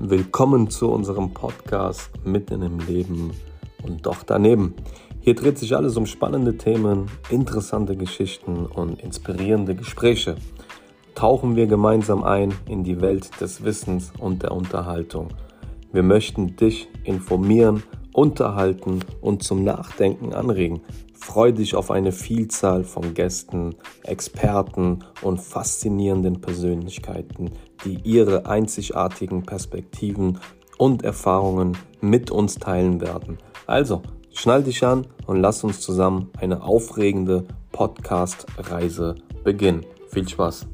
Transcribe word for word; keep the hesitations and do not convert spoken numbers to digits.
Willkommen zu unserem Podcast Mitten im Leben und doch daneben. Hier dreht sich alles um spannende Themen, interessante Geschichten und inspirierende Gespräche. Tauchen wir gemeinsam ein in die Welt des Wissens und der Unterhaltung. Wir möchten dich informieren, unterhalten und zum Nachdenken anregen. Freu dich auf eine Vielzahl von Gästen, Experten und faszinierenden Persönlichkeiten, die ihre einzigartigen Perspektiven und Erfahrungen mit uns teilen werden. Also, schnall dich an und lass uns zusammen eine aufregende Podcast-Reise beginnen. Viel Spaß!